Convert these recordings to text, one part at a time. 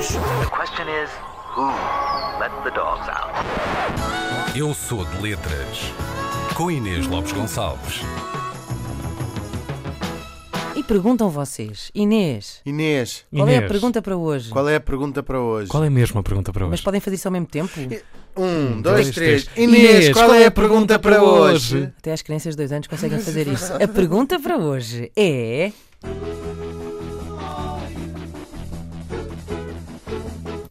dogs. The question is, who let the dogs out? Eu sou de letras, com Inês Lopes Gonçalves. E perguntam vocês, Inês, qual é a pergunta para hoje? Qual é mesmo a pergunta para hoje? Mas podem fazer isso ao mesmo tempo? Um, dois, três. Inês, qual é a pergunta para hoje? Até as crianças de 2 anos conseguem fazer isso. A pergunta para hoje é...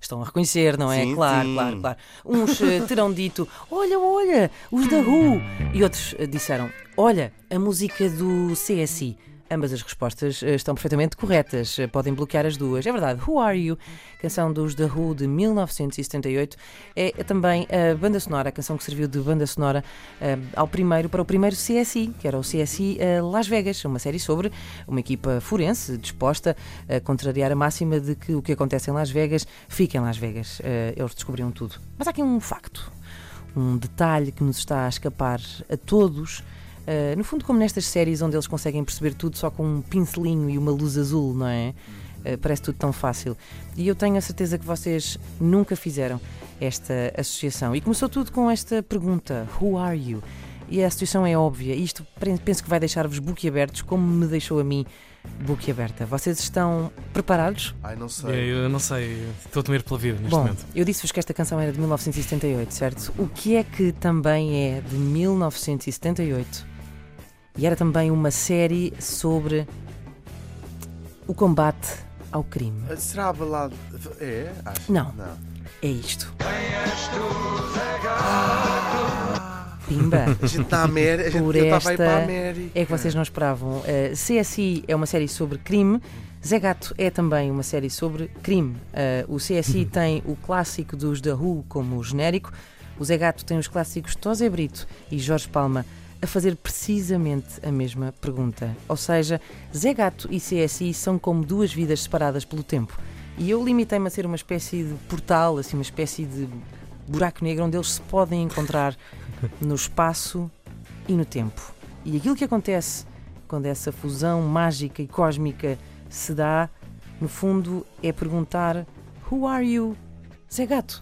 Estão a reconhecer, não é? Sim, claro, sim. Claro. Uns terão dito, olha, os The Who. E outros disseram, olha, a música do CSI. Ambas as respostas estão perfeitamente corretas. Podem bloquear as duas. É verdade, Who Are You? Canção dos The Who de 1978. É também a banda sonora, a canção que serviu de banda sonora para o primeiro CSI, que era o CSI Las Vegas, uma série sobre uma equipa forense disposta a contrariar a máxima de que o que acontece em Las Vegas fica em Las Vegas. Eles descobriram tudo. Mas há aqui um facto, um detalhe que nos está a escapar a todos. No fundo, como nestas séries onde eles conseguem perceber tudo só com um pincelinho e uma luz azul, não é? Parece tudo tão fácil. E eu tenho a certeza que vocês nunca fizeram esta associação. E começou tudo com esta pergunta, Who are you? E a associação é óbvia. E isto penso que vai deixar-vos boquiabertos, como me deixou a mim boquiaberta. Vocês estão preparados? Eu não sei. Estou a temer pela vida neste momento. Eu disse-vos que esta canção era de 1978, certo? O que é que também é de 1978? E era também uma série sobre o combate ao crime. Será a balada? É? Acho. Não. É isto. Pimba. A gente está a Mary. A gente estava aí para a Mary. É que vocês não esperavam. CSI é uma série sobre crime. Zé Gato é também uma série sobre crime. O CSI tem o clássico dos The Who como genérico. O Zé Gato tem os clássicos Tose Brito e Jorge Palma a fazer precisamente a mesma pergunta. Ou seja, Zé Gato e CSI são como duas vidas separadas pelo tempo. E eu limitei-me a ser uma espécie de portal, assim, uma espécie de buraco negro onde eles se podem encontrar no espaço e no tempo. E aquilo que acontece quando essa fusão mágica e cósmica se dá, no fundo, é perguntar: Who are you, Zé Gato?